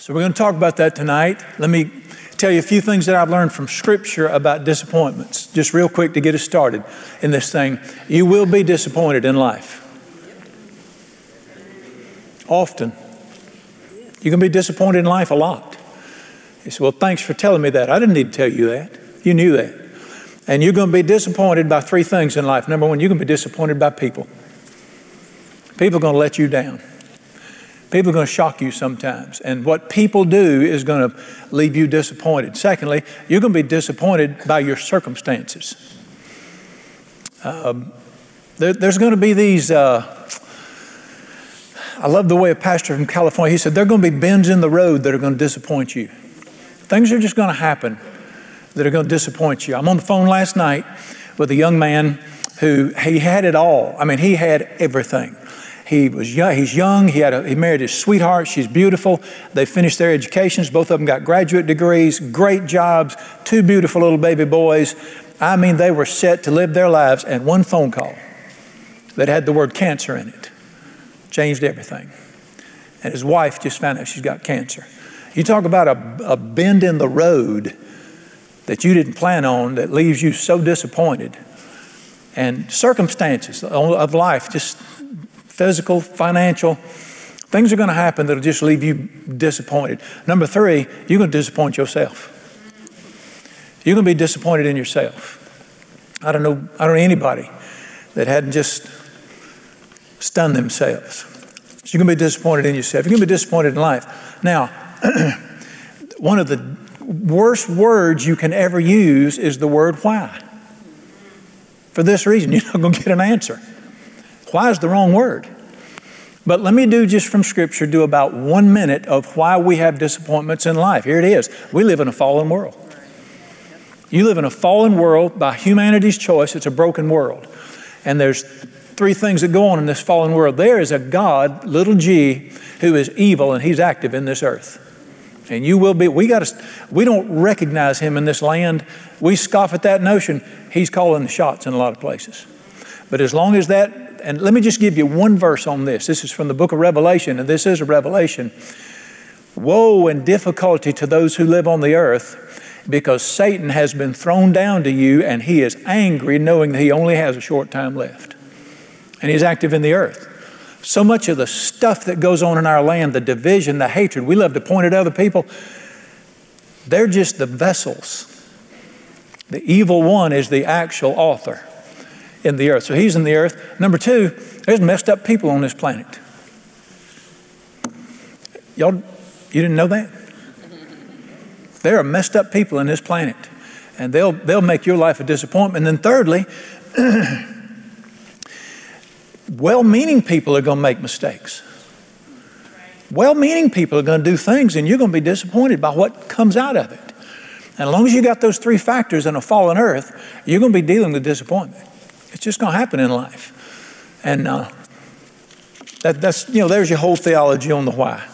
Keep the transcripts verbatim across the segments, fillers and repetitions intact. So we're going to talk about that tonight. Let me tell you a few things that I've learned from Scripture about disappointments, just real quick to get us started in this thing. You will be disappointed in life. Often. You can be disappointed in life a lot. You say, well, thanks for telling me that. I didn't need to tell you that. You knew that. And you're going to be disappointed by three things in life. Number one, you're going to be disappointed by people. People are going to let you down. People are going to shock you sometimes. And what people do is going to leave you disappointed. Secondly, you're going to be disappointed by your circumstances. Um, there, there's going to be these... Uh, I love the way a pastor from California, he said, there are going to be bends in the road that are going to disappoint you. Things are just going to happen that are going to disappoint you. I'm on the phone last night with a young man who, he had it all. I mean, he had everything. He was young, he's young, he, had a, he married his sweetheart, she's beautiful. They finished their educations, both of them got graduate degrees, great jobs, two beautiful little baby boys. I mean, they were set to live their lives, and one phone call that had the word cancer in it changed everything. And his wife just found out she's got cancer. You talk about a, a bend in the road that you didn't plan on that leaves you so disappointed. And circumstances of life, just physical, financial, things are going to happen that'll just leave you disappointed. Number three, you're going to disappoint yourself. You're going to be disappointed in yourself. I don't know, I don't know anybody that hadn't just stun themselves. So you're going to be disappointed in yourself. You're going to be disappointed in life. Now, one of the worst words you can ever use is the word why. For this reason, you're not going to get an answer. Why is the wrong word. But let me do just from Scripture, do about one minute of why we have disappointments in life. Here it is. We live in a fallen world. You live in a fallen world by humanity's choice. It's a broken world. And there's three things that go on in this fallen world. There is a God, little g, who is evil, and he's active in this earth. And you will be, we got to, we don't recognize him in this land. We scoff at that notion. He's calling the shots in a lot of places. But as long as that, and let me just give you one verse on this. This is from the book of Revelation, and this is a revelation. Woe and difficulty to those who live on the earth, because Satan has been thrown down to you, and he is angry, knowing that he only has a short time left. And he's active in the earth. So much of the stuff that goes on in our land, the division, the hatred, we love to point at other people. They're just the vessels. The evil one is the actual author in the earth. So he's in the earth. Number two, there's messed up people on this planet. Y'all, you didn't know that? There are messed up people in this planet. And they'll, they'll make your life a disappointment. And then thirdly, well-meaning people are going to make mistakes. Well-meaning people are going to do things, and you're going to be disappointed by what comes out of it. And as long as you got those three factors in a fallen earth, you're going to be dealing with disappointment. It's just going to happen in life. And uh, that, that's, you know, there's your whole theology on the why.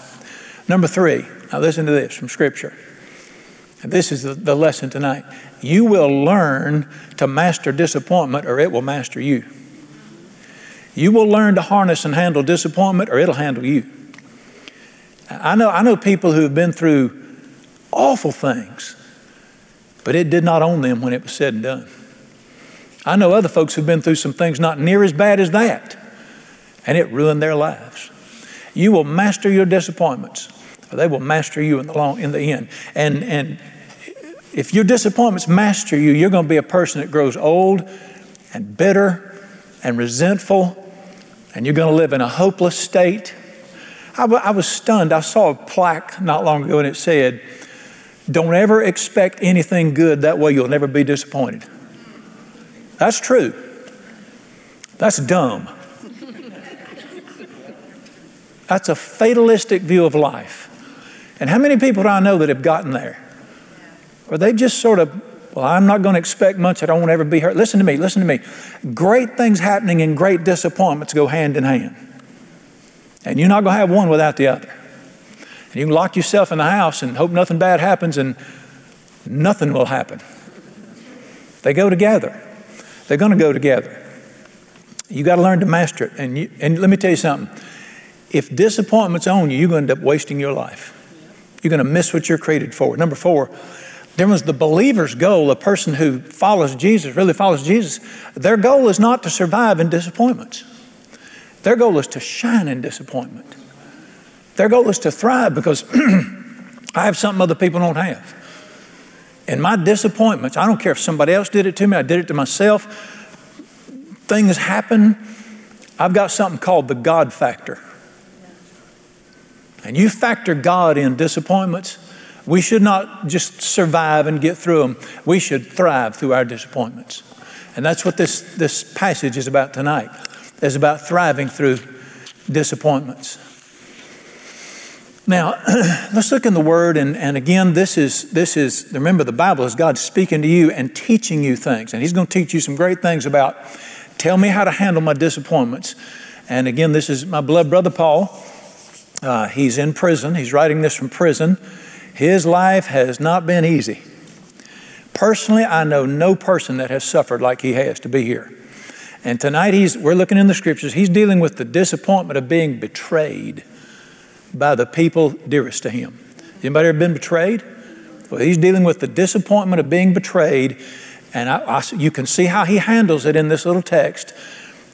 Number three, now listen to this from Scripture. And this is the, the lesson tonight. You will learn to master disappointment, or it will master you. You will learn to harness and handle disappointment, or it'll handle you. I know, I know people who have been through awful things, but it did not own them when it was said and done. I know other folks who've been through some things not near as bad as that, and it ruined their lives. You will master your disappointments, or they will master you in the long, in the end. And, and if your disappointments master you, you're going to be a person that grows old and bitter and resentful, and you're going to live in a hopeless state. I, w- I was stunned. I saw a plaque not long ago, and it said, don't ever expect anything good. That way you'll never be disappointed. That's true. That's dumb. That's a fatalistic view of life. And how many people do I know that have gotten there? Or they've just sort of, well, I'm not going to expect much. I don't want to ever be hurt. Listen to me. Listen to me. Great things happening and great disappointments go hand in hand. And you're not going to have one without the other. And you can lock yourself in the house and hope nothing bad happens, and nothing will happen. They go together. They're going to go together. You got to learn to master it. And, you, and let me tell you something. If disappointments own you, you're going to end up wasting your life. You're going to miss what you're created for. Number four, there was the believer's goal, a person who follows Jesus, really follows Jesus. Their goal is not to survive in disappointments. Their goal is to shine in disappointment. Their goal is to thrive because I have something other people don't have. And my disappointments, I don't care if somebody else did it to me, I did it to myself. Things happen. I've got something called the God factor. And you factor God in disappointments. We should not just survive and get through them. We should thrive through our disappointments. And that's what this, this passage is about tonight. It's about thriving through disappointments. Now, let's look in the Word, and, and again, this is, this is, remember the Bible is God speaking to you and teaching you things. And He's going to teach you some great things about, tell me how to handle my disappointments. And again, this is my blood brother Paul. Uh, he's in prison. He's writing this from prison. His life has not been easy. Personally, I know no person that has suffered like he has to be here. And tonight, he's we're looking in the Scriptures. He's dealing with the disappointment of being betrayed by the people dearest to him. Anybody ever been betrayed? Well, he's dealing with the disappointment of being betrayed, and I, I, you can see how he handles it in this little text.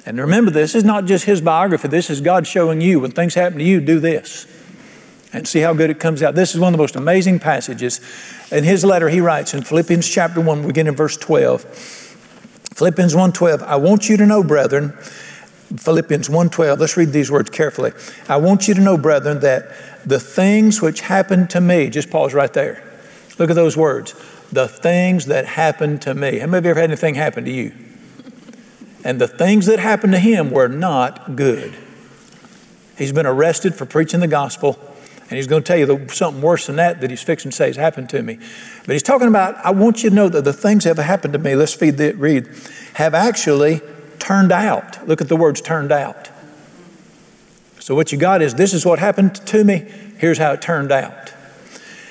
And remember, this is not just his biography. This is God showing you, when things happen to you, do this, and see how good it comes out. This is one of the most amazing passages. In his letter, he writes in Philippians chapter one, beginning in verse twelve. Philippians one twelve, I want you to know, brethren, Philippians one twelve, let's read these words carefully. I want you to know, brethren, that the things which happened to me, just pause right there. Look at those words. The things that happened to me. How many of you ever had anything happen to you? And the things that happened to him were not good. He's been arrested for preaching the gospel, and he's going to tell you something worse than that that he's fixing to say has happened to me. But he's talking about, I want you to know that the things that have happened to me, let's feed the, read, have actually turned out. Look at the words, turned out. So what you got is, this is what happened to me. Here's how it turned out.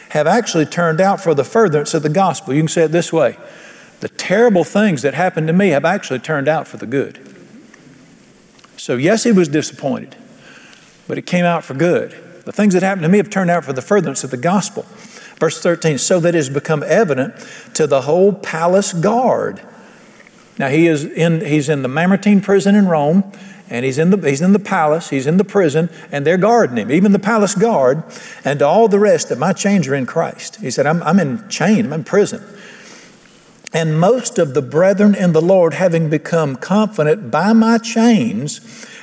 Have actually turned out for the furtherance of the gospel. You can say it this way. The terrible things that happened to me have actually turned out for the good. So yes, he was disappointed, but it came out for good. The things that happened to me have turned out for the furtherance of the gospel. Verse thirteen, so that it has become evident to the whole palace guard. Now he is in, he's in the Mamertine prison in Rome, and he's in the he's in the palace, he's in the prison, and they're guarding him, even the palace guard, and to all the rest that my chains are in Christ. He said, I'm I'm in chain, I'm in prison. And most of the brethren in the Lord, having become confident by my chains,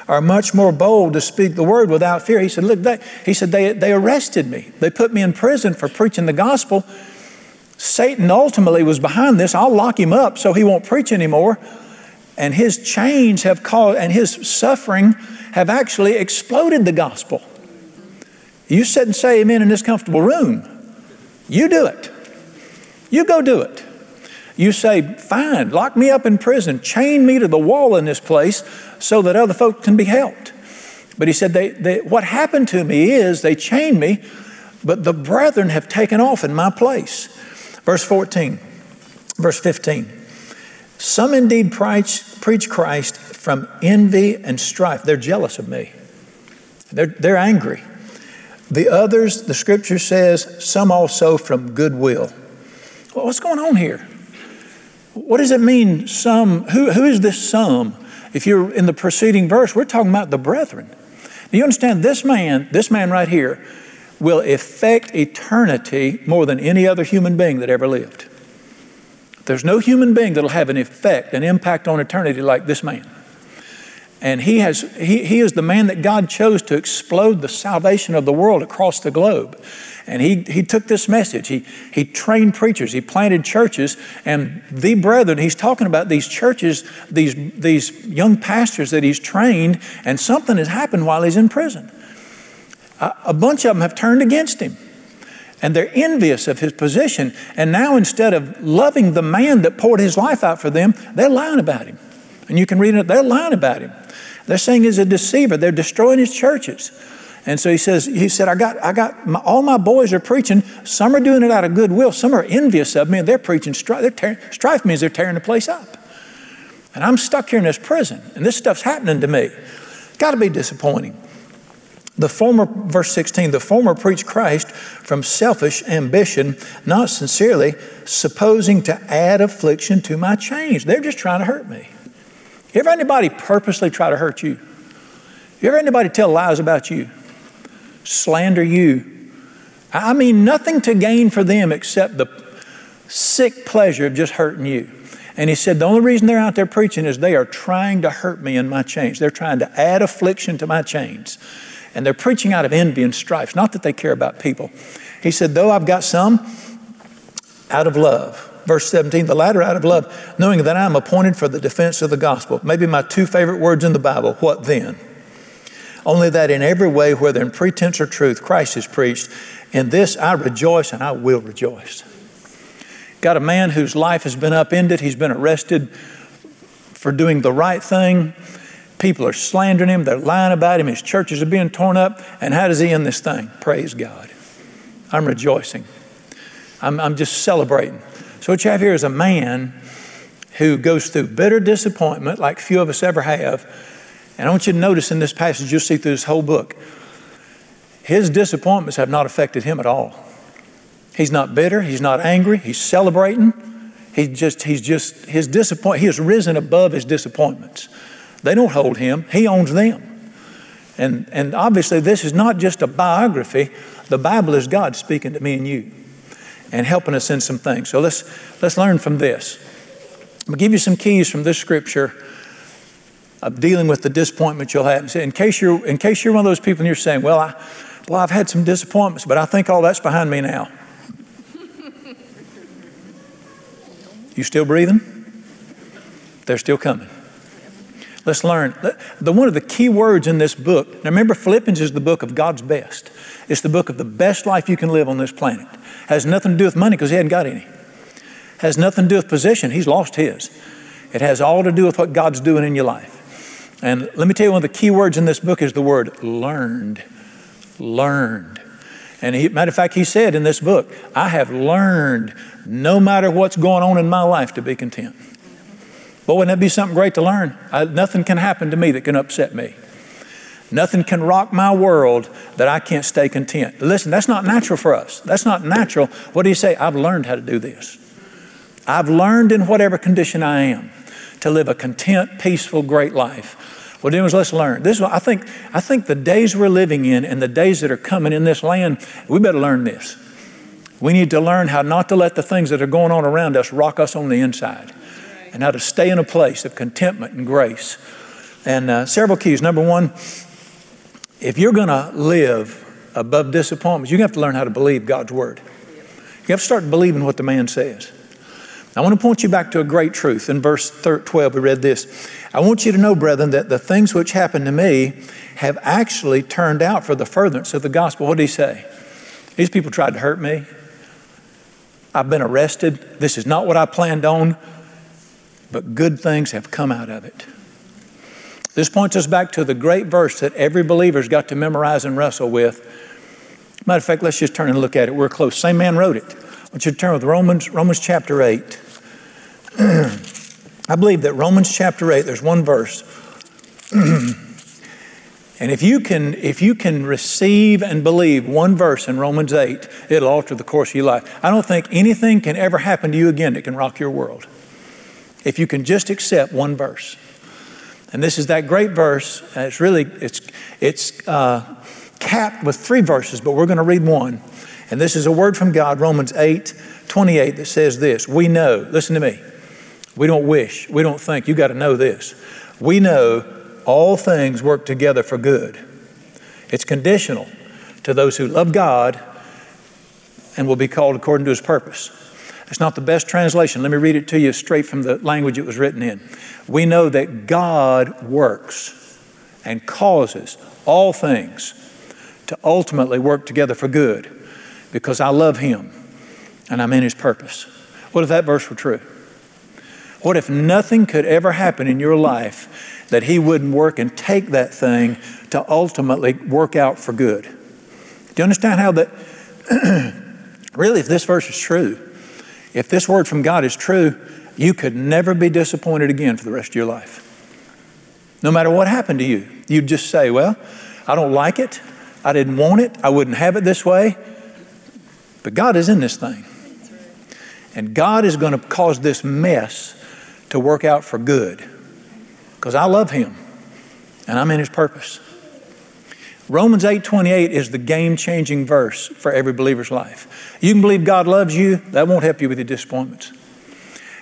are much more bold to speak the word without fear. He said, look, they, he said, they, they arrested me. They put me in prison for preaching the gospel. Satan ultimately was behind this. I'll lock him up so he won't preach anymore. And his chains have caused, and his suffering have actually exploded the gospel. You sit and say amen in this comfortable room. You do it. You go do it. You say, fine, lock me up in prison, chain me to the wall in this place so that other folk can be helped. But he said, they, they, what happened to me is they chained me, but the brethren have taken off in my place. Verse fourteen, verse fifteen. Some indeed preach, preach Christ from envy and strife. They're jealous of me. They're, they're angry. The others, the Scripture says, some also from goodwill. Well, what's going on here? What does it mean, some? Who, who is this some? If you're in the preceding verse, we're talking about the brethren. Do you understand this man, this man right here, will affect eternity more than any other human being that ever lived. There's no human being that'll have an effect, an impact on eternity like this man. And he has he, he is the man that God chose to explode the salvation of the world across the globe. And he, he took this message. He, he trained preachers. He planted churches. And the brethren, he's talking about these churches, these, these young pastors that he's trained, and something has happened while he's in prison. A, a bunch of them have turned against him. And they're envious of his position. And now instead of loving the man that poured his life out for them, they're lying about him. And you can read it, they're lying about him. They're saying he's a deceiver. They're destroying his churches. And so he says, he said, I got, I got, my, all my boys are preaching. Some are doing it out of goodwill. Some are envious of me, and they're preaching strife. They're tearing, strife means they're tearing the place up. And I'm stuck here in this prison, and this stuff's happening to me. Got to be disappointing. The former, verse sixteen, the former preached Christ from selfish ambition, not sincerely, supposing to add affliction to my chains. They're just trying to hurt me. You ever had anybody purposely try to hurt you? You ever had anybody tell lies about you? Slander you? I mean, nothing to gain for them except the sick pleasure of just hurting you. And he said, the only reason they're out there preaching is they are trying to hurt me in my chains. They're trying to add affliction to my chains. And they're preaching out of envy and strife, not that they care about people. He said, though I've got some out of love. Verse seventeen, the latter out of love, knowing that I am appointed for the defense of the gospel. Maybe my two favorite words in the Bible, what then? Only that in every way, whether in pretense or truth, Christ is preached. In this I rejoice and I will rejoice. Got a man whose life has been upended. He's been arrested for doing the right thing. People are slandering him. They're lying about him. His churches are being torn up. And how does he end this thing? Praise God. I'm rejoicing. I'm, I'm just celebrating. So what you have here is a man who goes through bitter disappointment like few of us ever have. And I want you to notice in this passage, you'll see through this whole book, his disappointments have not affected him at all. He's not bitter. He's not angry. He's celebrating. He just, he's just, his disappointment, he has risen above his disappointments. They don't hold him. He owns them. And, and obviously this is not just a biography. The Bible is God speaking to me and you and helping us in some things. So let's, let's learn from this. I'm gonna give you some keys from this scripture of dealing with the disappointment you'll have. In case you're, in case you're one of those people and you're saying, well, I, well, I've had some disappointments, but I think all that's behind me now. You still breathing? They're still coming. Let's learn. The, one of the key words in this book, now remember Philippians is the book of God's best. It's the book of the best life you can live on this planet. Has nothing to do with money because he hadn't got any. Has nothing to do with position. He's lost his. It has all to do with what God's doing in your life. And let me tell you, one of the key words in this book is the word learned. Learned. And he, matter of fact, he said in this book, I have learned no matter what's going on in my life to be content. But wouldn't that be something great to learn? I, nothing can happen to me that can upset me. Nothing can rock my world that I can't stay content. Listen, that's not natural for us. That's not natural. What do you say? I've learned how to do this. I've learned in whatever condition I am to live a content, peaceful, great life. Well, then let's learn. This is what I think, I think the days we're living in and the days that are coming in this land, we better learn this. We need to learn how not to let the things that are going on around us rock us on the inside and how to stay in a place of contentment and grace. And uh, several keys. Number one, if you're going to live above disappointments, you're going to have to learn how to believe God's word. You have to start believing what the man says. I want to point you back to a great truth. In verse twelve, we read this. I want you to know, brethren, that the things which happened to me have actually turned out for the furtherance of the gospel. What did he say? These people tried to hurt me. I've been arrested. This is not what I planned on, but good things have come out of it. This points us back to the great verse that every believer's got to memorize and wrestle with. Matter of fact, let's just turn and look at it. We're close. Same man wrote it. I want you to turn with Romans, Romans chapter eight. I believe that Romans chapter eight, there's one verse. And if you can, if you can receive and believe one verse in Romans eight, it'll alter the course of your life. I don't think anything can ever happen to you again that can rock your world. If you can just accept one verse. And this is that great verse. And it's really, it's, it's uh, capped with three verses, but we're going to read one. And this is a word from God, Romans eight twenty-eight, that says this. We know, listen to me. We don't wish, we don't think. You got to know this. We know all things work together for good. It's conditional to those who love God and will be called according to his purpose. It's not the best translation. Let me read it to you straight from the language it was written in. We know that God works and causes all things to ultimately work together for good, because I love him and I'm in his purpose. What if that verse were true? What if nothing could ever happen in your life that he wouldn't work and take that thing to ultimately work out for good? Do you understand how that, really, if this verse is true, if this word from God is true, you could never be disappointed again for the rest of your life. No matter what happened to you, you'd just say, well, I don't like it. I didn't want it. I wouldn't have it this way. But God is in this thing. And God is going to cause this mess to work out for good, because I love him and I'm in his purpose. Romans eight twenty-eight is the game-changing verse for every believer's life. You can believe God loves you. That won't help you with your disappointments.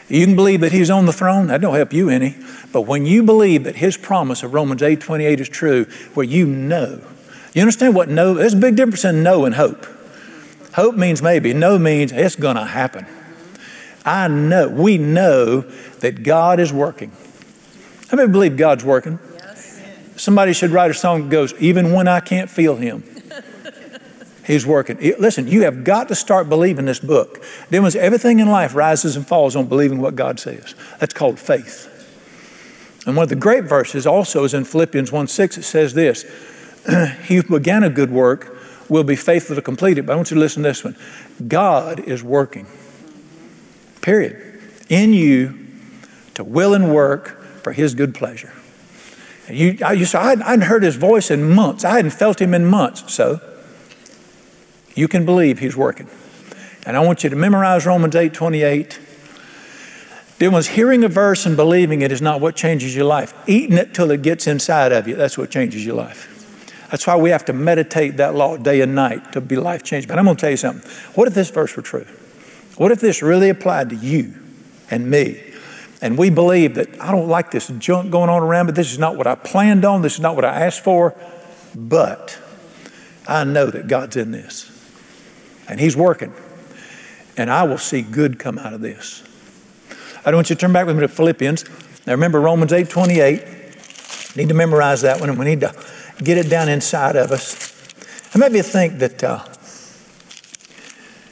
You can believe that he's on the throne. That don't help you any. But when you believe that his promise of Romans eight twenty-eight is true, where you know, you understand what know, there's a big difference in know and hope. Hope means maybe. Know means it's going to happen. I know, we know that God is working. How many believe God's working? Yes. Somebody should write a song that goes, even when I can't feel him, he's working. Listen, you have got to start believing this book. Then once everything in life rises and falls on believing what God says. That's called faith. And one of the great verses also is in Philippians one six. It says this, he who began a good work will be faithful to complete it. But I want you to listen to this one. God is working. Period. In you to will and work for his good pleasure. And you, I, you saw, I, hadn't, I hadn't heard his voice in months. I hadn't felt him in months. So you can believe he's working. And I want you to memorize Romans eight twenty-eight. Then was hearing a verse and believing it is not what changes your life. Eating it till it gets inside of you. That's what changes your life. That's why we have to meditate that law day and night to be life changed. But I'm going to tell you something. What if this verse were true? What if this really applied to you and me? And we believe that I don't like this junk going on around, but this is not what I planned on. This is not what I asked for. But I know that God's in this and he's working, and I will see good come out of this. I want you to turn back with me to Philippians. Now remember Romans eight twenty-eight. Need to memorize that one, and we need to get it down inside of us. And maybe you think that... Uh,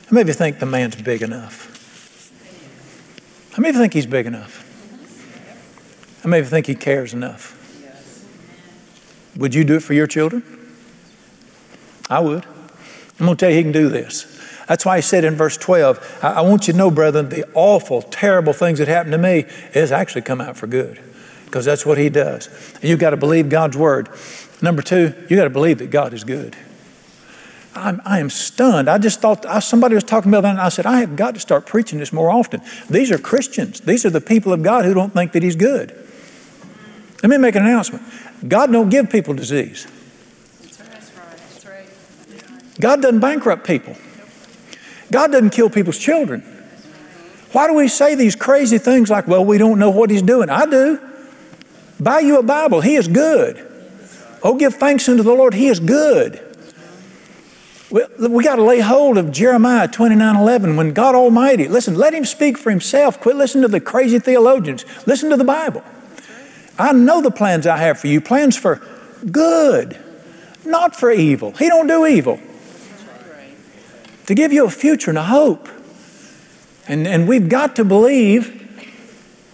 How many of you think the man's big enough? How many of you think he's big enough? How many of you think he cares enough? Would you do it for your children? I would. I'm going to tell you he can do this. That's why he said in verse twelve, I, I want you to know, brethren, the awful, terrible things that happened to me has actually come out for good, because that's what he does. And you've got to believe God's word. Number two, you've got to believe that God is good. I'm, I am stunned. I just thought, I, somebody was talking about that, and I said, I have got to start preaching this more often. These are Christians. These are the people of God who don't think that he's good. Let me make an announcement. God don't give people disease. God doesn't bankrupt people. God doesn't kill people's children. Why do we say these crazy things like, well, we don't know what he's doing? I do. Buy you a Bible. He is good. Oh, give thanks unto the Lord. He is good. We, we got to lay hold of Jeremiah twenty-nine eleven, when God Almighty, listen, let him speak for himself. Quit listening to the crazy theologians. Listen to the Bible. I know the plans I have for you, plans for good, not for evil. He don't do evil. To give you a future and a hope. And, and we've got to believe,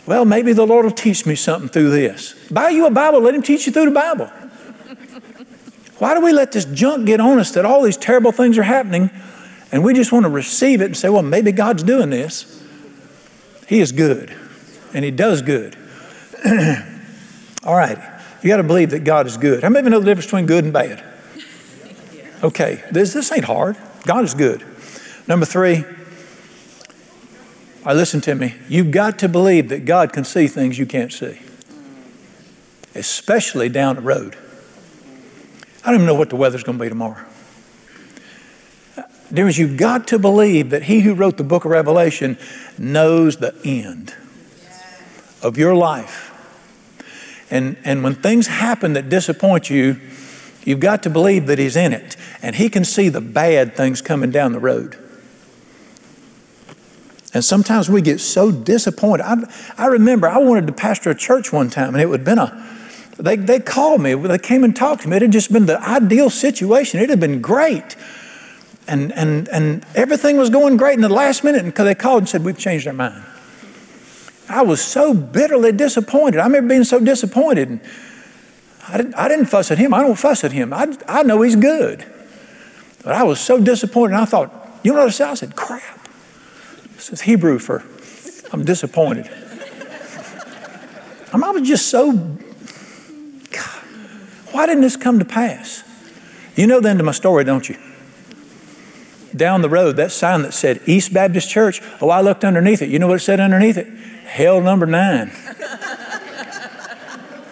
well, maybe the Lord will teach me something through this. Buy you a Bible, let him teach you through the Bible. Why do we let this junk get on us that all these terrible things are happening, and we just want to receive it and say, well, maybe God's doing this? He is good, and he does good. All right, you got to believe that God is good. How many of you know the difference between good and bad? Okay, this, this ain't hard. God is good. Number three, all right, listen to me. You've got to believe that God can see things you can't see, especially down the road. I don't even know what the weather's going to be tomorrow. There is, you've got to believe that he who wrote the book of Revelation knows the end of your life. And, and when things happen that disappoint you, you've got to believe that he's in it. And he can see the bad things coming down the road. And sometimes we get so disappointed. I, I remember I wanted to pastor a church one time, and it would have been a They, they called me, they came and talked to me. It had just been the ideal situation. It had been great. And, and, and everything was going great in the last minute, and they called and said, we've changed our mind. I was so bitterly disappointed. I remember being so disappointed. And I didn't, I didn't fuss at him. I don't fuss at him. I, I know he's good. But I was so disappointed. And I thought, you know what I said? I said, crap. This is Hebrew for I'm disappointed. I was just so... why didn't this come to pass? You know the end of my story, don't you? Down the road, that sign that said East Baptist Church, oh, I looked underneath it. You know what it said underneath it? Hell number nine.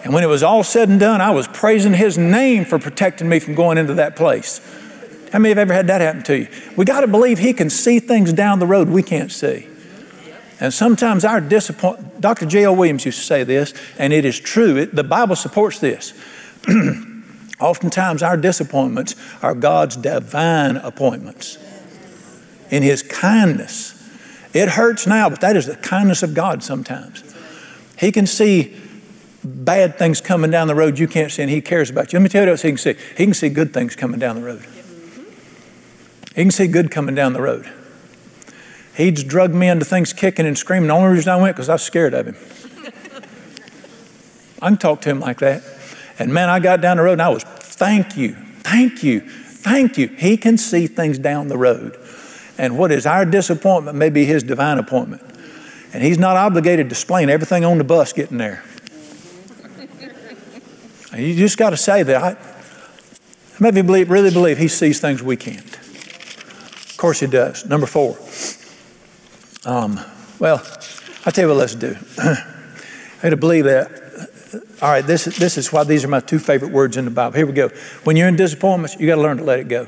And when it was all said and done, I was praising his name for protecting me from going into that place. How many have ever had that happen to you? We got to believe he can see things down the road we can't see. And sometimes our disappointment, Doctor J L Williams used to say this, and it is true. It, the Bible supports this. Oftentimes our disappointments are God's divine appointments. In his kindness. It hurts now, but that is the kindness of God sometimes. He can see bad things coming down the road you can't see, and he cares about you. Let me tell you what else he can see. He can see good things coming down the road. He can see good coming down the road. He's drugged me into things kicking and screaming. The only reason I went because I was scared of him. I can talk to him like that. And man, I got down the road and I was, thank you, thank you, thank you. He can see things down the road. And what is our disappointment may be his divine appointment. And he's not obligated to explain everything on the bus getting there. You just got to say that. I maybe believe, really believe he sees things we can't. Of course he does. Number four. Um, well, I'll tell you what let's do. I got to believe that. All right, this, this is why these are my two favorite words in the Bible. Here we go. When you're in disappointments, you got to learn to let it go.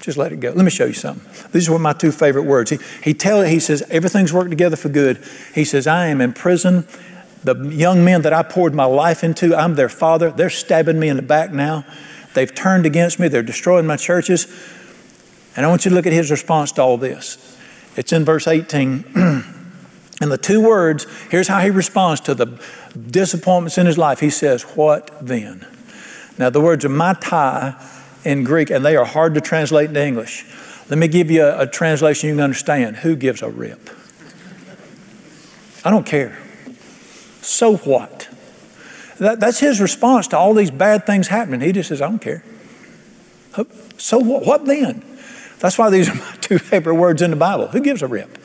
Just let it go. Let me show you something. These are my two favorite words. He, he, tell, he says, everything's working together for good. He says, I am in prison. The young men that I poured my life into, I'm their father. They're stabbing me in the back now. They've turned against me. They're destroying my churches. And I want you to look at his response to all this. It's in verse eighteen. And the two words, here's how he responds to the disappointments in his life. He says, what then? Now the words are "matai" in Greek, and they are hard to translate into English. Let me give you a, a translation you can understand. Who gives a rip? I don't care. So what? That, that's his response to all these bad things happening. He just says, I don't care. So what, what then? That's why these are my two favorite words in the Bible. Who gives a rip?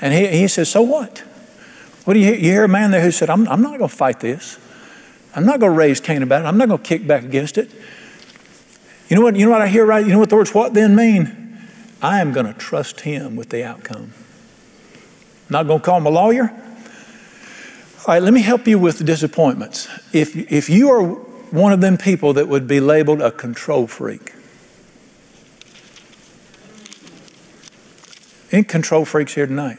And he, he says, so what? What do you hear? You hear a man there who said, I'm, I'm not going to fight this. I'm not going to raise Cain about it. I'm not going to kick back against it. You know what? You know what I hear, right? You know what the words "what then" mean? I am going to trust him with the outcome. I'm not going to call him a lawyer. All right, let me help you with disappointments. If, if you are one of them people that would be labeled a control freak. Any control freaks here tonight?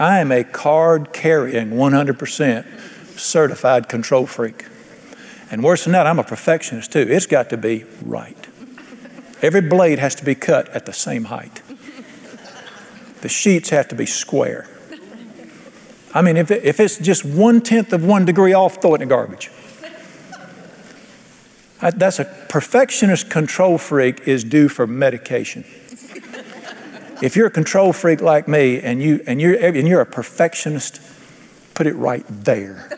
I am a card-carrying, one hundred percent certified control freak. And worse than that, I'm a perfectionist too. It's got to be right. Every blade has to be cut at the same height. The sheets have to be square. I mean, if, it, if it's just one-tenth of one degree off, throw it in the garbage. I, that's a perfectionist control freak is due for medication. If you're a control freak like me and, you, and, you're, and you're a perfectionist, put it right there.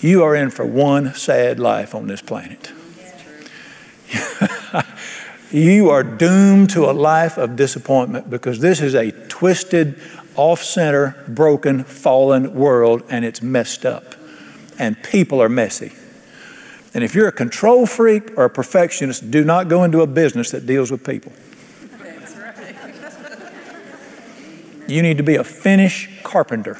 You are in for one sad life on this planet. You are doomed to a life of disappointment because this is a twisted, off-center, broken, fallen world, and it's messed up. And people are messy. And if you're a control freak or a perfectionist, do not go into a business that deals with people. That's right. You need to be a finished carpenter.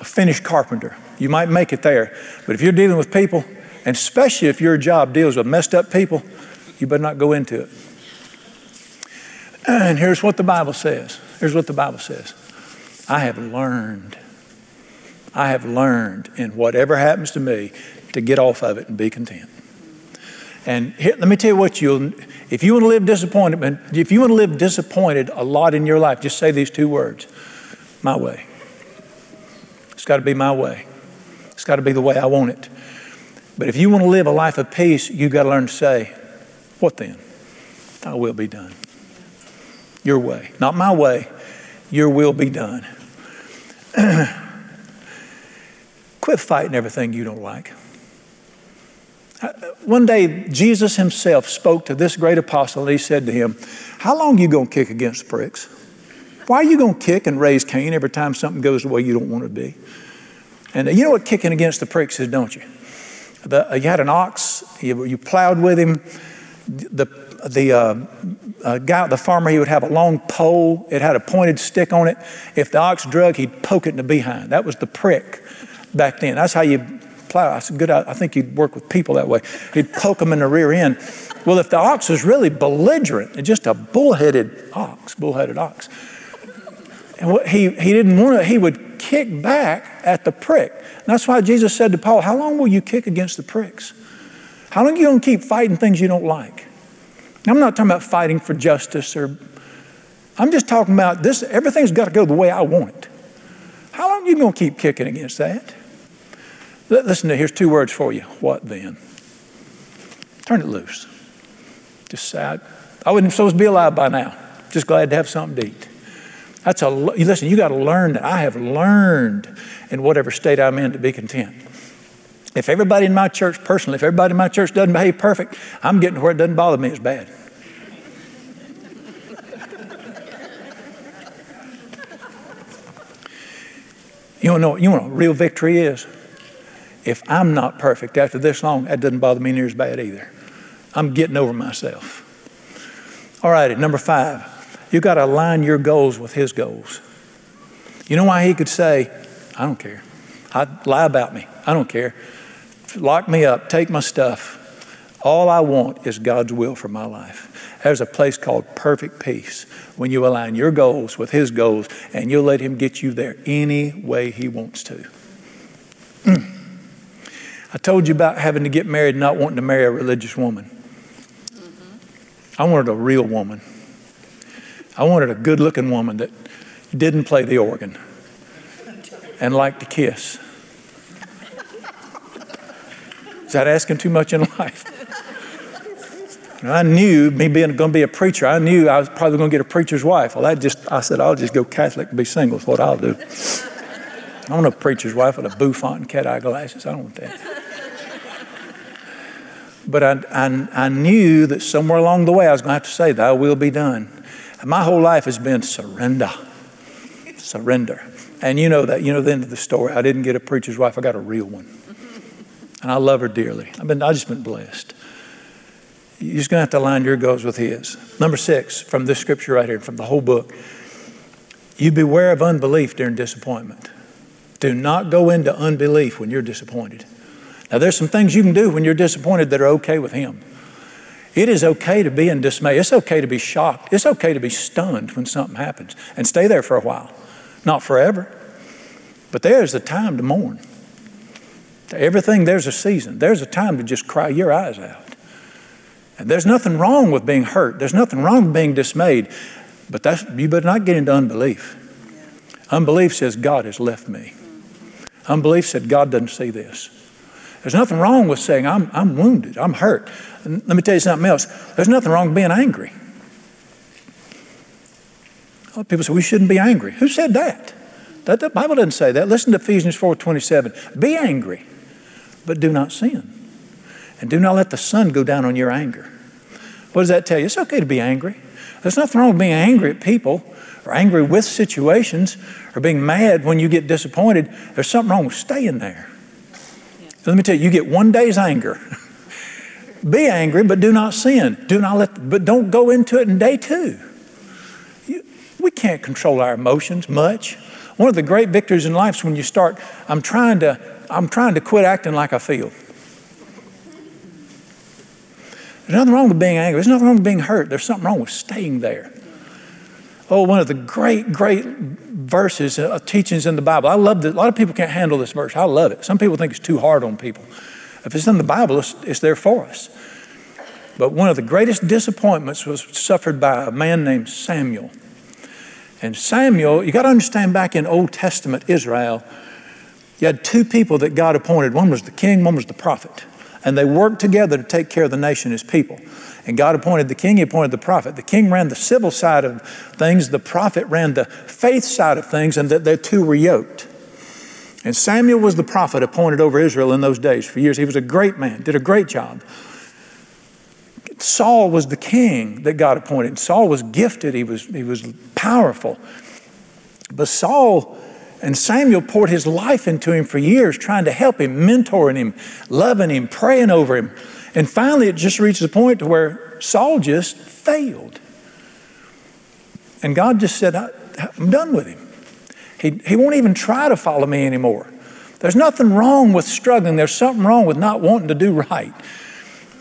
A finished carpenter. You might make it there, but if you're dealing with people, and especially if your job deals with messed up people, you better not go into it. And here's what the Bible says. Here's what the Bible says. I have learned. I have learned in whatever happens to me to get off of it and be content. And here, let me tell you what you'll, if you want to live disappointed, if you want to live disappointed a lot in your life, just say these two words, my way. It's got to be my way. It's got to be the way I want it. But if you want to live a life of peace, you've got to learn to say, what then? Thy will be done. Your way. Not my way. Your will be done. Quit fighting everything you don't like. One day, Jesus himself spoke to this great apostle and he said to him, how long are you going to kick against the pricks? Why are you going to kick and raise Cain every time something goes the way you don't want it to be? And you know what kicking against the pricks is, don't you? The, uh, you had an ox. You, you plowed with him. The the uh, uh, guy, the farmer, he would have a long pole. It had a pointed stick on it. If the ox drug, he'd poke it in the behind. That was the prick back then. That's how you plow. I said, good. I, I think you'd work with people that way. He'd poke them in the rear end. Well, if the ox was really belligerent, and just a bullheaded ox, bullheaded ox, and what he he didn't want to. He would kick back at the prick. And that's why Jesus said to Paul, "How long will you kick against the pricks? How long are you going to keep fighting things you don't like?" Now, I'm not talking about fighting for justice, or I'm just talking about this. Everything's got to go the way I want it. How long are you going to keep kicking against that? Listen to here's two words for you. What then? Turn it loose. Just say, I wasn't supposed to be alive by now. Just glad to have something to eat. That's a listen. You got to learn that. I have learned in whatever state I'm in to be content. If everybody in my church, personally, if everybody in my church doesn't behave perfect, I'm getting to where it doesn't bother me. It's bad. You want to know? You want to know what real victory is? If I'm not perfect after this long, that doesn't bother me near as bad either. I'm getting over myself. All righty, number five. You got to align your goals with his goals. You know why he could say, I don't care. I lie about me. I don't care. Lock me up. Take my stuff. All I want is God's will for my life. There's a place called perfect peace when you align your goals with his goals and you'll let him get you there any way he wants to. I told you about having to get married and not wanting to marry a religious woman. Mm-hmm. I wanted a real woman. I wanted a good-looking woman that didn't play the organ and liked to kiss. Is that asking too much in life? And I knew, me being going to be a preacher, I knew I was probably going to get a preacher's wife. Well, that just, I said, I'll just go Catholic and be single is what I'll do. I want a preacher's wife with a bouffant and cat-eye glasses. I don't want that. But I, I, I knew that somewhere along the way I was going to have to say, thy will be done. And my whole life has been surrender, surrender. And you know that, you know the end of the story. I didn't get a preacher's wife. I got a real one. And I love her dearly. I've been, I've just been blessed. You're just going to have to align your goals with his. Number six, from this scripture right here, from the whole book. You beware of unbelief during disappointment. Do not go into unbelief when you're disappointed. Now, there's some things you can do when you're disappointed that are okay with him. It is okay to be in dismay. It's okay to be shocked. It's okay to be stunned when something happens and stay there for a while. Not forever. But there's a time to mourn. To everything, there's a season. There's a time to just cry your eyes out. And there's nothing wrong with being hurt. There's nothing wrong with being dismayed. But that's, you better not get into unbelief. Unbelief says, God has left me. Unbelief said, God doesn't see this. There's nothing wrong with saying, I'm, I'm wounded, I'm hurt. And let me tell you something else. There's nothing wrong with being angry. A lot of people say, we shouldn't be angry. Who said that? That the Bible doesn't say that. Listen to Ephesians four twenty-seven. Be angry, but do not sin. And do not let the sun go down on your anger. What does that tell you? It's okay to be angry. There's nothing wrong with being angry at people or angry with situations or being mad when you get disappointed. There's something wrong with staying there. Let me tell you, you get one day's anger. Be angry, but do not sin. Do not let, but don't go into it in day two. You, we can't control our emotions much. One of the great victories in life is when you start, I'm trying to, I'm trying to quit acting like I feel. There's nothing wrong with being angry. There's nothing wrong with being hurt. There's something wrong with staying there. Oh, one of the great, great verses, uh, teachings in the Bible. I love that. A lot of people can't handle this verse. I love it. Some people think it's too hard on people. If it's in the Bible, it's, it's there for us. But one of the greatest disappointments was suffered by a man named Samuel. And Samuel, you got to understand, back in Old Testament Israel, you had two people that God appointed. One was the king, one was the prophet. And they worked together to take care of the nation, his people. And God appointed the king, he appointed the prophet. The king ran the civil side of things. The prophet ran the faith side of things, and the, the two were yoked. And Samuel was the prophet appointed over Israel in those days for years. He was a great man, did a great job. Saul was the king that God appointed. Saul was gifted. He was, he was powerful. But Saul And Samuel poured his life into him for years, trying to help him, mentoring him, loving him, praying over him. And finally, it just reaches a point to where Saul just failed. And God just said, I, I'm done with him. He, he won't even try to follow me anymore. There's nothing wrong with struggling. There's something wrong with not wanting to do right.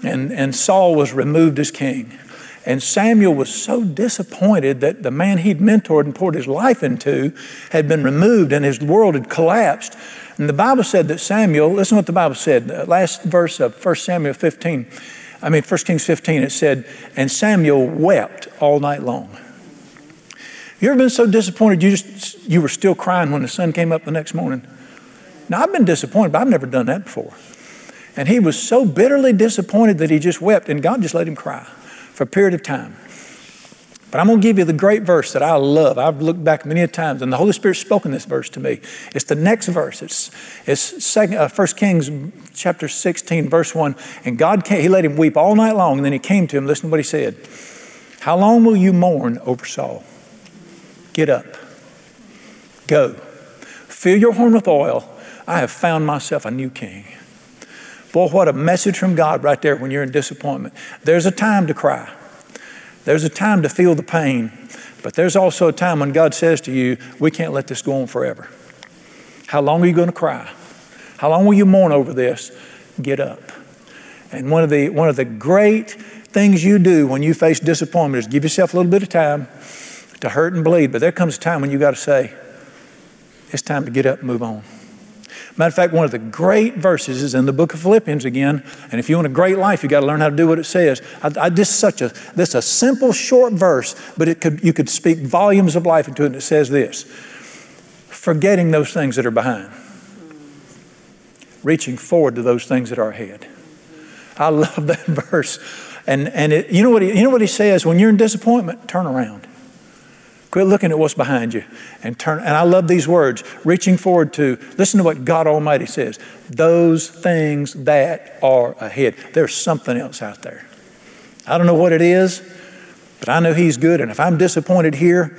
And, and Saul was removed as king. And Samuel was so disappointed that the man he'd mentored and poured his life into had been removed and his world had collapsed. And the Bible said that Samuel, listen to what the Bible said, the last verse of First Samuel fifteen, I mean, First Kings fifteen, it said, and Samuel wept all night long. You ever been so disappointed you just you were still crying when the sun came up the next morning? Now, I've been disappointed, but I've never done that before. And he was so bitterly disappointed that he just wept, and God just let him cry for a period of time. But I'm going to give you the great verse that I love. I've looked back many a times, and the Holy Spirit spoke in this verse to me. It's the next verse. It's, it's second, uh, First Kings chapter sixteen, verse one. And God came, he let him weep all night long, and then he came to him. Listen to what he said. How long will you mourn over Saul? Get up. Go. Fill your horn with oil. I have found myself a new king. Boy, what a message from God right there when you're in disappointment. There's a time to cry. There's a time to feel the pain. But there's also a time when God says to you, we can't let this go on forever. How long are you going to cry? How long will you mourn over this? Get up. And one of the, one of the great things you do when you face disappointment is give yourself a little bit of time to hurt and bleed. But there comes a time when you got to say, it's time to get up and move on. Matter of fact, one of the great verses is in the book of Philippians again. And if you want a great life, you got to learn how to do what it says. I, I, this is such a this a simple, short verse, but it could you could speak volumes of life into it. And it says this: forgetting those things that are behind, reaching forward to those things that are ahead. I love that verse. And and it, you know what he, you know what he says when you're in disappointment? Turn around. Quit looking at what's behind you and turn. And I love these words, reaching forward to, listen to what God Almighty says, those things that are ahead. There's something else out there. I don't know what it is, but I know He's good. And if I'm disappointed here,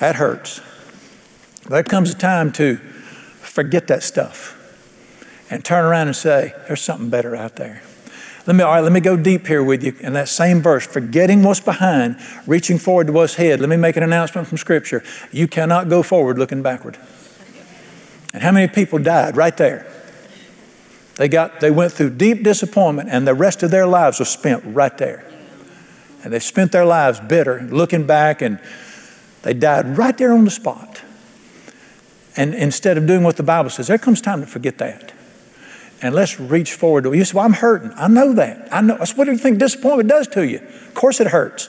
that hurts. There comes a time to forget that stuff and turn around and say, there's something better out there. Let me, all right, let me go deep here with you in that same verse. Forgetting what's behind, reaching forward to what's ahead. Let me make an announcement from Scripture. You cannot go forward looking backward. And how many people died right there? They got, they went through deep disappointment and the rest of their lives was spent right there. And they spent their lives bitter, looking back, and they died right there on the spot. And instead of doing what the Bible says, there comes time to forget that. And let's reach forward to it. You say, well, I'm hurting. I know that. I know. That's what do you think disappointment does to you? Of course it hurts.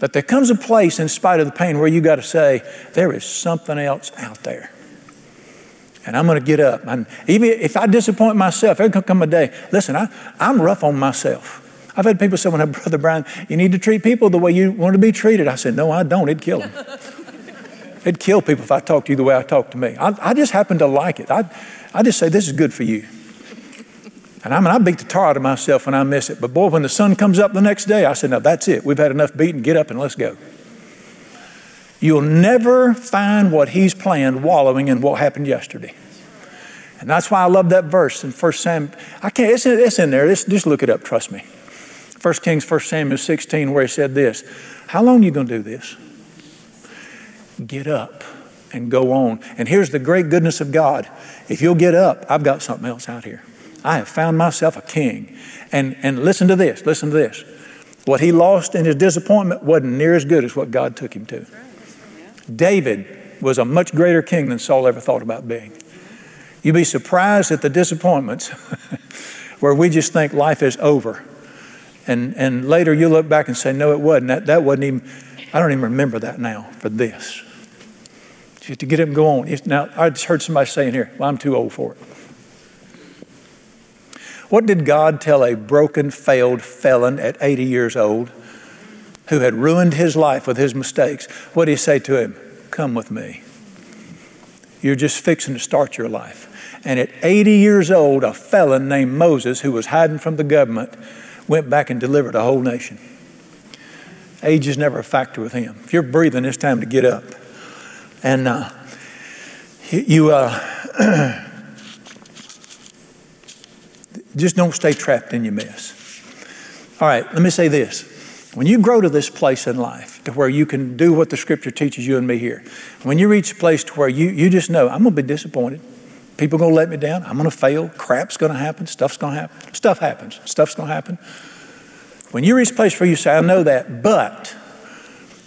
But there comes a place in spite of the pain where you got to say, there is something else out there. And I'm going to get up. And even if I disappoint myself, there's going to come a day. Listen, I, I'm rough on myself. I've had people say, well, Brother Brian, you need to treat people the way you want to be treated. I said, no, I don't. It'd kill them. It'd kill people if I talked to you the way I talk to me. I, I just happen to like it. I, I just say, this is good for you. And I mean, I beat the tar out of myself when I miss it. But boy, when the sun comes up the next day, I said, no, that's it. We've had enough beating. Get up and let's go. You'll never find what He's planned wallowing in what happened yesterday. And that's why I love that verse in First Samuel. I can't, it's in, it's in there. It's, just look it up. Trust me. First Kings, First Samuel sixteen, where he said this. How long are you going to do this? Get up and go on. And here's the great goodness of God. If you'll get up, I've got something else out here. I have found myself a king. And and listen to this, listen to this. What he lost in his disappointment wasn't near as good as what God took him to. David was a much greater king than Saul ever thought about being. You'd be surprised at the disappointments where we just think life is over. And and later you look back and say, no, it wasn't. That, that wasn't even, I don't even remember that now for this. Just to get him going. Now, I just heard somebody saying here, well, I'm too old for it. What did God tell a broken, failed felon at eighty years old who had ruined his life with his mistakes? What did He say to him? Come with me. You're just fixing to start your life. And at eighty years old, a felon named Moses, who was hiding from the government, went back and delivered a whole nation. Age is never a factor with Him. If you're breathing, it's time to get up. And uh, You, you uh, just don't stay trapped in your mess. All right, let me say this. When you grow to this place in life to where you can do what the Scripture teaches you and me here, when you reach a place to where you, you just know, I'm going to be disappointed. People are going to let me down. I'm going to fail. Crap's going to happen. Stuff's going to happen. Stuff happens. Stuff's going to happen. When you reach a place where you say, I know that, but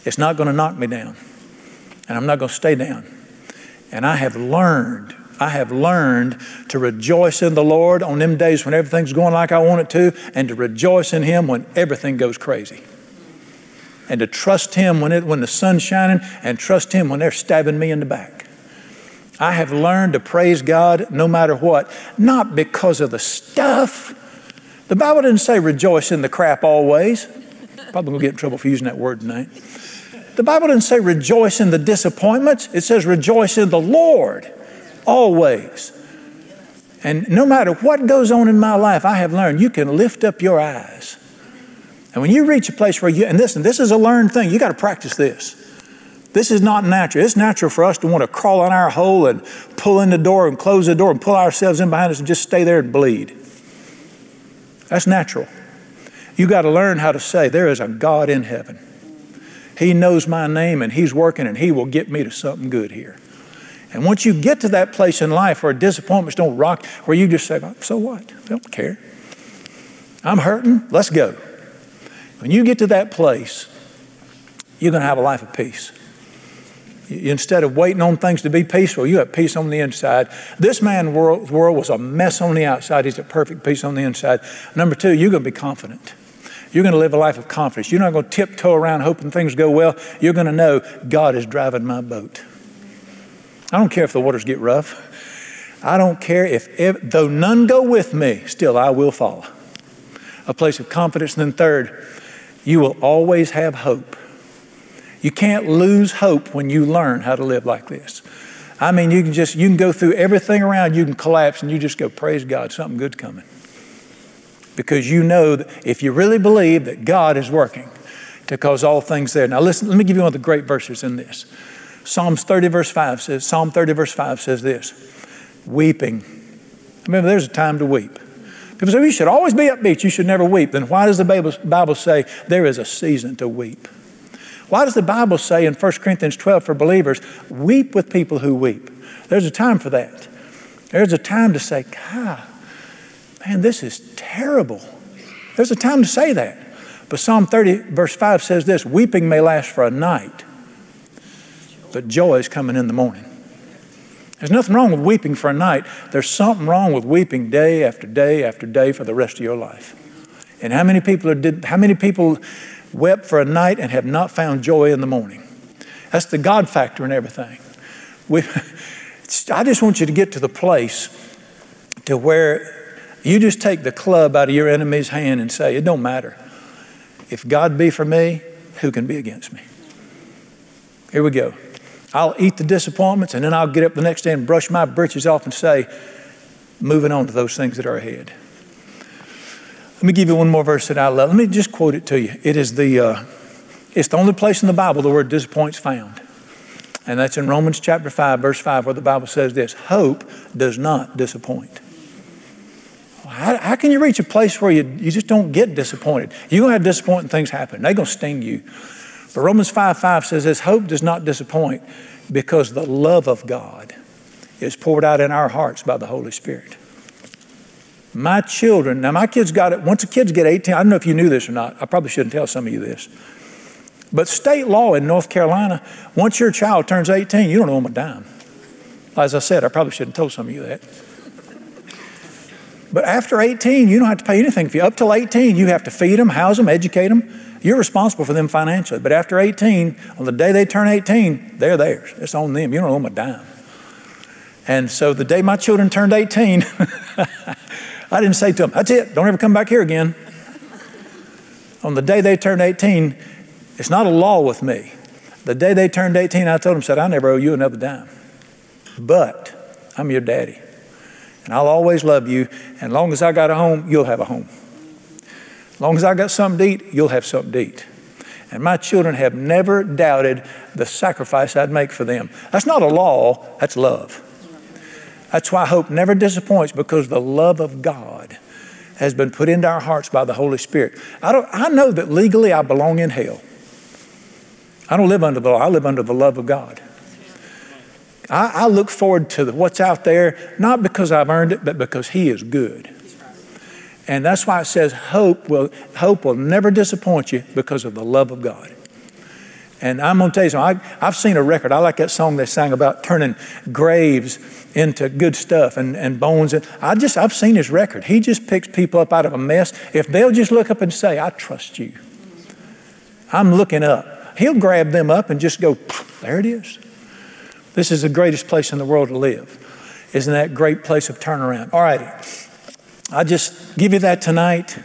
it's not going to knock me down. And I'm not going to stay down. And I have learned I have learned to rejoice in the Lord on them days when everything's going like I want it to, and to rejoice in Him when everything goes crazy. And to trust Him when, it, when the sun's shining, and trust Him when they're stabbing me in the back. I have learned to praise God no matter what, not because of the stuff. The Bible didn't say rejoice in the crap always. Probably gonna get in trouble for using that word tonight. The Bible didn't say rejoice in the disappointments. It says rejoice in the Lord. Always. And no matter what goes on in my life, I have learned you can lift up your eyes. And when you reach a place where you, and listen, this is a learned thing. You got to practice this. This is not natural. It's natural for us to want to crawl in our hole and pull in the door and close the door and pull ourselves in behind us and just stay there and bleed. That's natural. You got to learn how to say, there is a God in heaven. He knows my name and He's working and He will get me to something good here. And once you get to that place in life where disappointments don't rock, where you just say, so what? I don't care. I'm hurting. Let's go. When you get to that place, you're going to have a life of peace. You, instead of waiting on things to be peaceful, you have peace on the inside. This man's world, world was a mess on the outside. He's at perfect peace on the inside. Number two, you're going to be confident. You're going to live a life of confidence. You're not going to tiptoe around hoping things go well. You're going to know God is driving my boat. I don't care if the waters get rough. I don't care if, if, though none go with me, still I will follow. A place of confidence. And then third, you will always have hope. You can't lose hope when you learn how to live like this. I mean, you can just, you can go through everything around, you can collapse and you just go, praise God, something good's coming. Because you know that if you really believe that God is working to cause all things there. Now listen, let me give you one of the great verses in this. Psalms thirty verse five says, Psalm thirty verse five says this, weeping. Remember, there's a time to weep. People say, you should always be upbeat. You should never weep. Then why does the Bible say there is a season to weep? Why does the Bible say in First Corinthians twelve for believers, weep with people who weep? There's a time for that. There's a time to say, God, man, this is terrible. There's a time to say that. But Psalm thirty verse five says this, weeping may last for a night, but joy is coming in the morning. There's nothing wrong with weeping for a night. There's something wrong with weeping day after day after day for the rest of your life. And how many people are did, how many people wept for a night and have not found joy in the morning? That's the God factor in everything. We, I just want you to get to the place to where you just take the club out of your enemy's hand and say, it don't matter. If God be for me, who can be against me? Here we go. I'll eat the disappointments and then I'll get up the next day and brush my britches off and say, moving on to those things that are ahead. Let me give you one more verse that I love. Let me just quote it to you. It is the, uh, it's the only place in the Bible the word disappoint's found. And that's in Romans chapter five, verse five, where the Bible says this, hope does not disappoint. How, how can you reach a place where you, you just don't get disappointed? You're going to have disappointing things happen. They're going to sting you. But Romans five five says this, hope does not disappoint because the love of God is poured out in our hearts by the Holy Spirit. My children, now my kids got it, once the kids get eighteen, I don't know if you knew this or not, I probably shouldn't tell some of you this, but state law in North Carolina, once your child turns eighteen, you don't owe them a dime. As I said, I probably shouldn't tell some of you that. But after eighteen, you don't have to pay anything for you. Up till eighteen, you have to feed them, house them, educate them. You're responsible for them financially. But after eighteen, on the day they turn eighteen, they're theirs. It's on them. You don't owe them a dime. And so the day my children turned eighteen, I didn't say to them, that's it. Don't ever come back here again. On the day they turned eighteen, it's not a law with me. The day they turned eighteen, I told them, said, I never owe you another dime. But I'm your daddy. And I'll always love you. And as long as I got a home, you'll have a home. As long as I got something to eat, you'll have something to eat. And my children have never doubted the sacrifice I'd make for them. That's not a law, that's love. That's why hope never disappoints, because the love of God has been put into our hearts by the Holy Spirit. I don't. I know that legally I belong in hell. I don't live under the law. I live under the love of God. I, I look forward to the, what's out there, not because I've earned it, but because He is good. And that's why it says hope will hope will never disappoint you, because of the love of God. And I'm going to tell you something. I, I've seen a record. I like that song they sang about turning graves into good stuff and, and bones. And I just, I've seen his record. He just picks people up out of a mess. If they'll just look up and say, I trust you. I'm looking up. He'll grab them up and just go, there it is. This is the greatest place in the world to live. Isn't that a great place of turnaround? All righty. I just give you that tonight,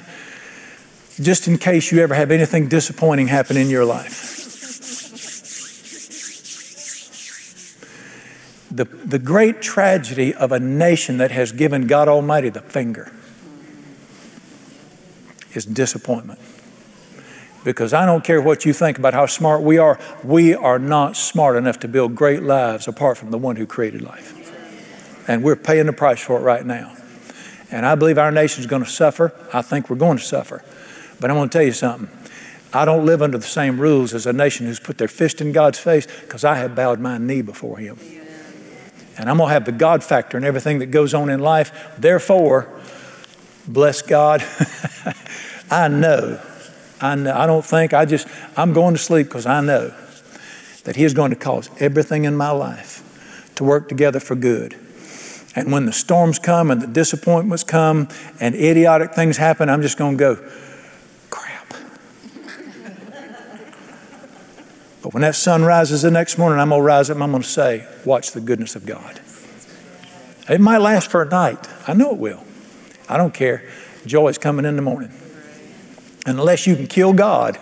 just in case you ever have anything disappointing happen in your life. The, the great tragedy of a nation that has given God Almighty the finger is disappointment. Because I don't care what you think about how smart we are, we are not smart enough to build great lives apart from the one who created life. And we're paying the price for it right now. And I believe our nation's going to suffer. I think we're going to suffer. But I'm going to tell you something. I don't live under the same rules as a nation who's put their fist in God's face, because I have bowed my knee before Him. And I'm going to have the God factor in everything that goes on in life. Therefore, bless God. I know. I know. I don't think. I just, I'm going to sleep because I know that He is going to cause everything in my life to work together for good. And when the storms come and the disappointments come and idiotic things happen, I'm just going to go, crap. But when that sun rises the next morning, I'm going to rise up and I'm going to say, watch the goodness of God. It might last for a night. I know it will. I don't care. Joy is coming in the morning. Unless you can kill God.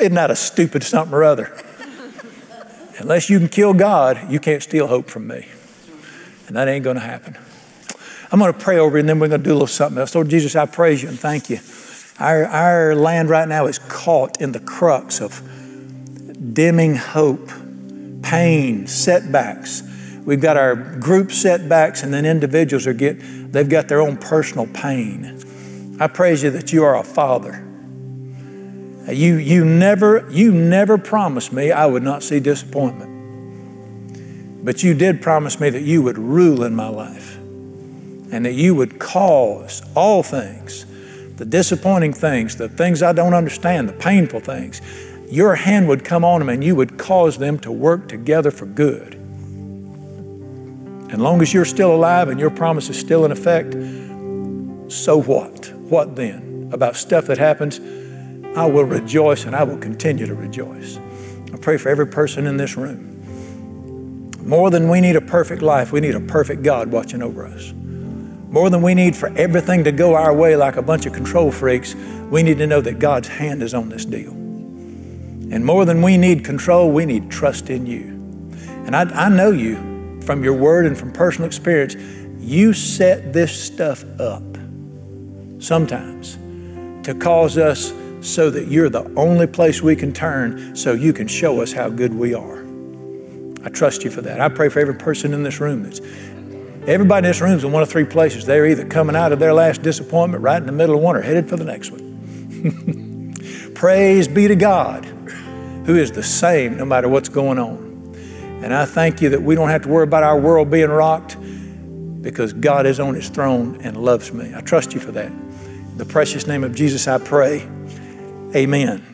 Isn't that a stupid something or other? Unless you can kill God, you can't steal hope from me. And that ain't going to happen. I'm going to pray over you, and then we're going to do a little something else. Lord Jesus, I praise you and thank you. Our, our land right now is caught in the crux of dimming hope, pain, setbacks. We've got our group setbacks, and then individuals are get they've got their own personal pain. I praise you that you are a Father. You you never you never promised me I would not see disappointment. But you did promise me that you would rule in my life, and that you would cause all things, the disappointing things, the things I don't understand, the painful things, your hand would come on them and you would cause them to work together for good. And long as you're still alive and your promise is still in effect, so what? What then? About stuff that happens, I will rejoice and I will continue to rejoice. I pray for every person in this room. More than we need a perfect life, we need a perfect God watching over us. More than we need for everything to go our way like a bunch of control freaks, we need to know that God's hand is on this deal. And more than we need control, we need trust in you. And I, I know you from your word and from personal experience. You set this stuff up sometimes to cause us so that you're the only place we can turn, so you can show us how good we are. I trust you for that. I pray for every person in this room. That's, everybody in this room is in one of three places. They're either coming out of their last disappointment right in the middle of one, or headed for the next one. Praise be to God, who is the same no matter what's going on. And I thank you that we don't have to worry about our world being rocked, because God is on His throne and loves me. I trust you for that. In the precious name of Jesus I pray. Amen.